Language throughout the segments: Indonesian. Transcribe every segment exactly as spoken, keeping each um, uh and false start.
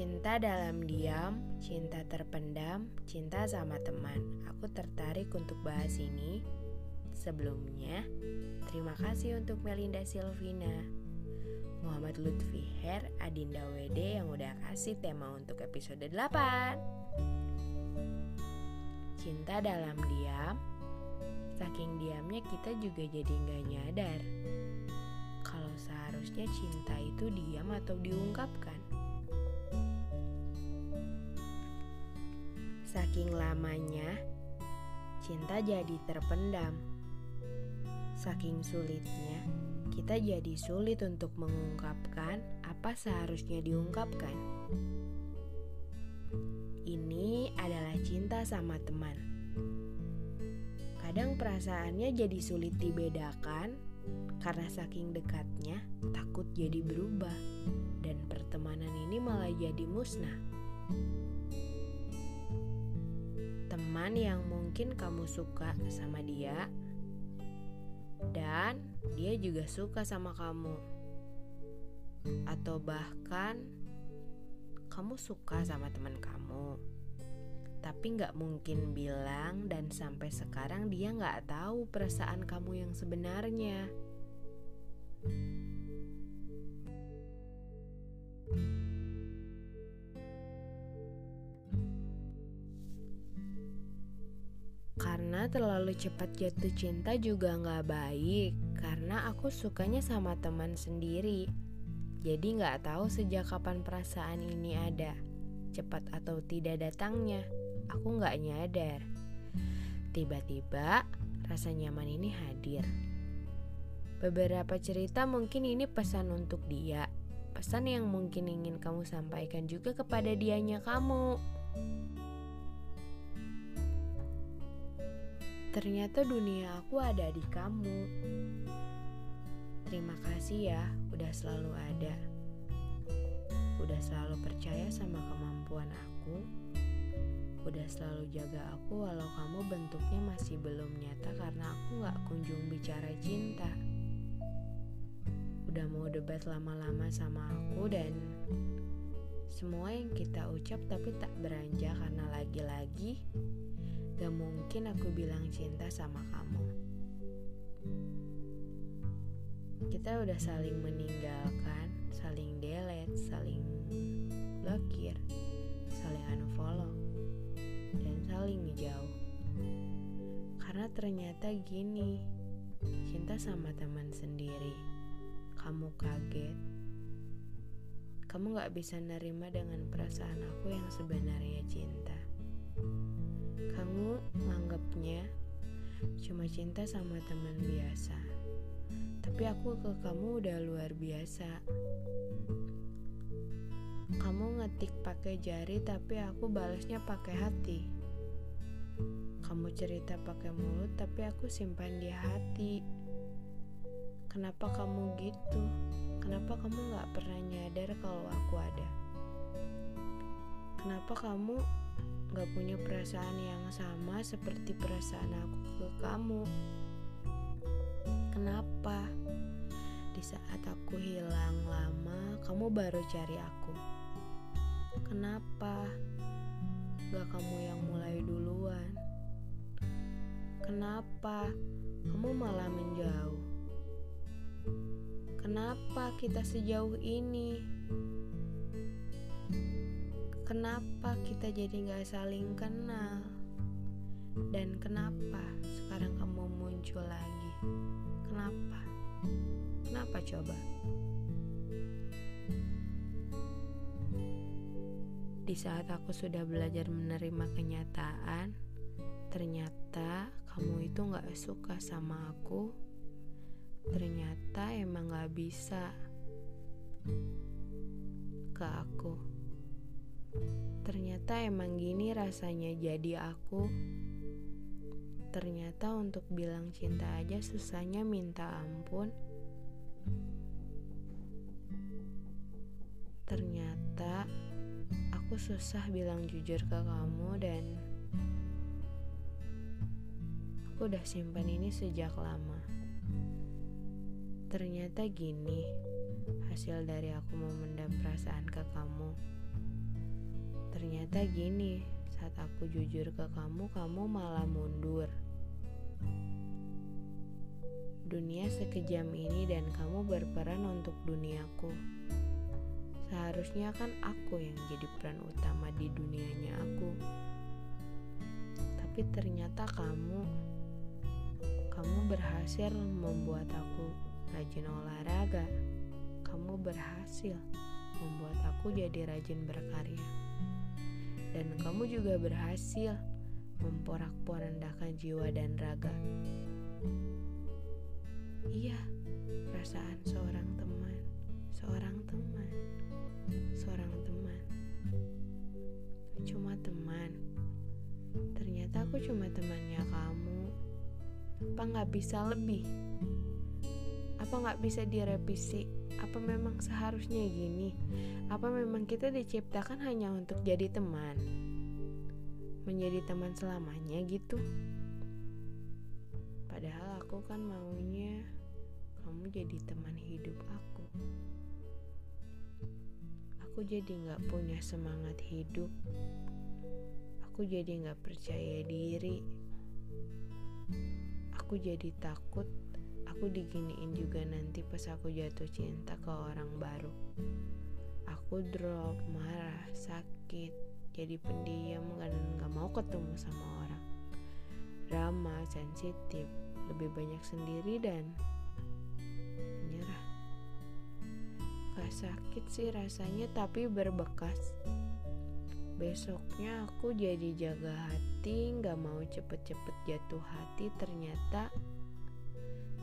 Cinta dalam diam, cinta terpendam, cinta sama teman. Aku tertarik untuk bahas ini. Sebelumnya, terima kasih untuk Melinda Silvina, Muhammad Lutfi Her, Adinda W D yang udah kasih tema untuk episode delapan. Cinta dalam diam. Saking diamnya kita juga jadi gak nyadar kalau seharusnya cinta itu diam atau diungkapkan. Saking lamanya, cinta jadi terpendam. Saking sulitnya, kita jadi sulit untuk mengungkapkan apa seharusnya diungkapkan. Ini adalah cinta sama teman. Kadang perasaannya jadi sulit dibedakan karena saking dekatnya, takut jadi berubah dan pertemanan ini malah jadi musnah. Teman yang mungkin kamu suka sama dia dan dia juga suka sama kamu, atau bahkan kamu suka sama teman kamu tapi gak mungkin bilang, dan sampai sekarang dia gak tahu perasaan kamu yang sebenarnya. Karena terlalu cepat jatuh cinta juga gak baik, karena aku sukanya sama teman sendiri. Jadi gak tahu sejak kapan perasaan ini ada, cepat atau tidak datangnya. Aku gak nyadar, tiba-tiba rasa nyaman ini hadir. Beberapa cerita mungkin ini pesan untuk dia, pesan yang mungkin ingin kamu sampaikan juga kepada dianya kamu. Ternyata dunia aku ada di kamu. Terima kasih ya, udah selalu ada. Udah selalu percaya sama kemampuan aku. Udah selalu jaga aku walau kamu bentuknya masih belum nyata karena aku gak kunjung bicara cinta. Udah mau debat lama-lama sama aku dan semua yang kita ucap tapi tak beranjak karena lagi-lagi gak mungkin aku bilang cinta sama kamu. Kita udah saling meninggalkan, saling delete, saling blokir, saling unfollow, dan saling ngejauh. Karena ternyata gini, cinta sama teman sendiri. Kamu kaget, kamu gak bisa nerima dengan perasaan aku yang sebenarnya cinta. Kamu nganggapnya cuma cinta sama teman biasa, tapi aku ke kamu udah luar biasa. Kamu ngetik pakai jari tapi aku balasnya pakai hati. Kamu cerita pakai mulut tapi aku simpan di hati. Kenapa kamu gitu? Kenapa kamu gak pernah nyadar kalau aku ada? Kenapa kamu gak punya perasaan yang sama seperti perasaan aku ke kamu? Kenapa di saat aku hilang lama, kamu baru cari aku? Kenapa gak kamu yang mulai duluan? Kenapa kamu malah menjauh? Kenapa kita sejauh ini? Kenapa kita jadi gak saling kenal? Dan kenapa sekarang kamu muncul lagi? Kenapa? Kenapa coba? Di saat aku sudah belajar menerima kenyataan, ternyata kamu itu gak suka sama aku. Ternyata emang gak bisa ke aku. Ternyata emang gini rasanya jadi aku. Ternyata untuk bilang cinta aja susahnya minta ampun. Ternyata aku susah bilang jujur ke kamu dan aku udah simpan ini sejak lama. Ternyata gini hasil dari aku memendam perasaan ke kamu. Ternyata gini, saat aku jujur ke kamu, kamu malah mundur. Dunia sekejam ini dan kamu berperan untuk duniaku. Seharusnya kan aku yang jadi peran utama di dunianya aku. Tapi ternyata kamu Kamu berhasil membuat aku rajin olahraga. Kamu berhasil membuat aku jadi rajin berkarya. Dan kamu juga berhasil memporak-porandakan jiwa dan raga. Iya, perasaan seorang teman Seorang teman Seorang teman Cuma teman. Ternyata aku cuma temannya kamu. Apa gak bisa lebih? Apa gak bisa direvisi? Apa memang seharusnya gini? Apa memang kita diciptakan hanya untuk jadi teman? Menjadi teman selamanya gitu? Padahal aku kan maunya kamu jadi teman hidup aku. Aku jadi gak punya semangat hidup. Aku jadi gak percaya diri. Aku jadi takut aku diginiin juga nanti pas aku jatuh cinta ke orang baru. Aku drop, marah, sakit, jadi pendiam dan gak mau ketemu sama orang. Drama, sensitif, lebih banyak sendiri dan menyerah. Gak sakit sih rasanya, tapi berbekas. Besoknya aku jadi jaga hati, gak mau cepet-cepet jatuh hati. Ternyata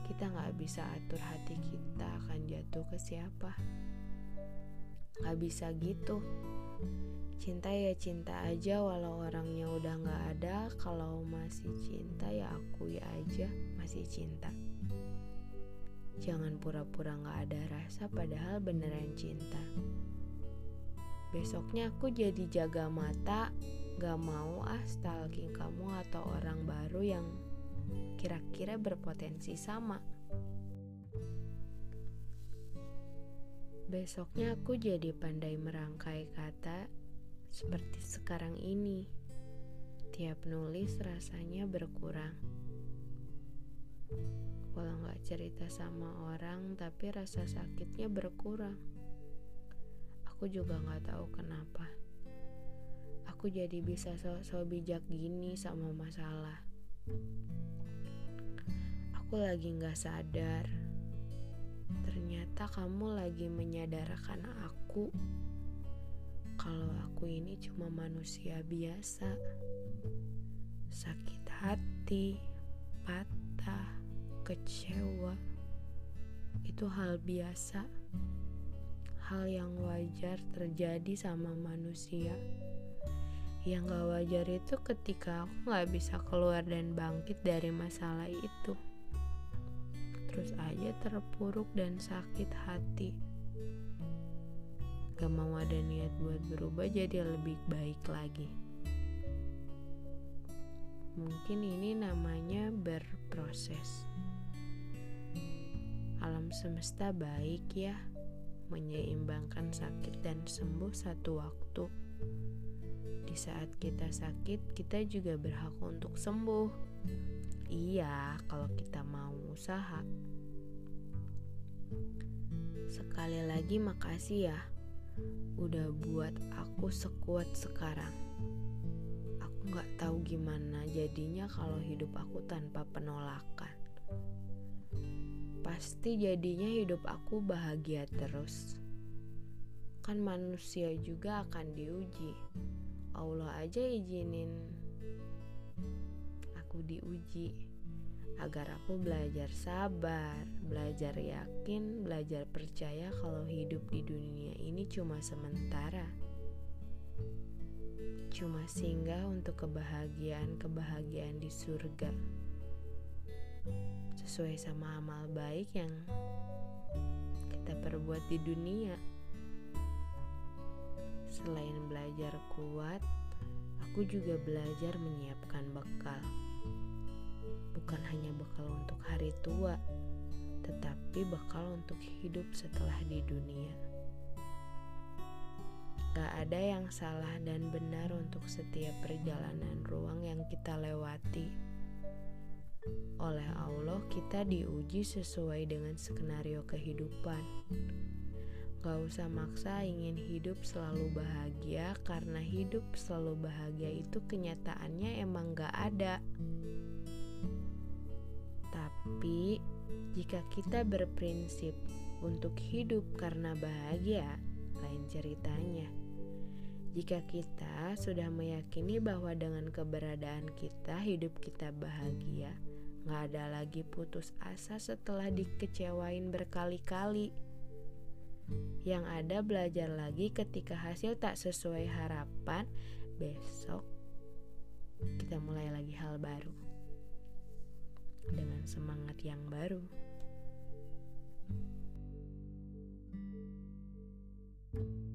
kita gak bisa atur hati kita akan jatuh ke siapa. Gak bisa gitu. Cinta ya cinta aja walau orangnya udah gak ada. Kalau masih cinta ya akui aja masih cinta. Jangan pura-pura gak ada rasa padahal beneran cinta. Besoknya aku jadi jaga mata, gak mau ah stalking kamu atau orang baru yang kira-kira berpotensi sama. Besoknya aku jadi pandai merangkai kata seperti sekarang ini. Tiap nulis rasanya berkurang. Walau gak cerita sama orang, tapi rasa sakitnya berkurang. Aku juga gak tahu kenapa aku jadi bisa sok-sok bijak gini sama masalah. Aku lagi gak sadar. Ternyata kamu lagi menyadarkan aku kalau aku ini cuma manusia biasa. Sakit hati, patah, kecewa, itu hal biasa. Hal yang wajar terjadi sama manusia. Yang gak wajar itu ketika aku gak bisa keluar dan bangkit dari masalah itu. Terus aja terpuruk dan sakit hati. Gak mau ada niat buat berubah jadi lebih baik lagi. Mungkin ini namanya berproses. Alam semesta baik ya, menyeimbangkan sakit dan sembuh satu waktu. Di saat kita sakit, kita juga berhak untuk sembuh. Iya, kalau kita mau usaha. Sekali lagi makasih ya, udah buat aku sekuat sekarang. Aku gak tahu gimana jadinya kalau hidup aku tanpa penolakan. Pasti jadinya hidup aku bahagia terus. Kan manusia juga akan diuji. Allah aja izinin aku diuji agar aku belajar sabar, belajar yakin, belajar percaya kalau hidup di dunia ini cuma sementara. Cuma singgah untuk kebahagiaan-kebahagiaan di surga. Sesuai sama amal baik yang kita perbuat di dunia. Selain belajar kuat, aku juga belajar menyiapkan bekal. Bukan hanya bekal untuk hari tua, tetapi bekal untuk hidup setelah di dunia. Tak ada yang salah dan benar untuk setiap perjalanan ruang yang kita lewati. Oleh Allah kita diuji sesuai dengan skenario kehidupan. Gak usah maksa ingin hidup selalu bahagia, karena hidup selalu bahagia itu kenyataannya emang gak ada. Tapi jika kita berprinsip untuk hidup karena bahagia, lain ceritanya. Jika kita sudah meyakini bahwa dengan keberadaan kita hidup kita bahagia, gak ada lagi putus asa setelah dikecewain berkali-kali. Yang ada belajar lagi ketika hasil tak sesuai harapan, besok kita mulai lagi hal baru dengan semangat yang baru. Thank you.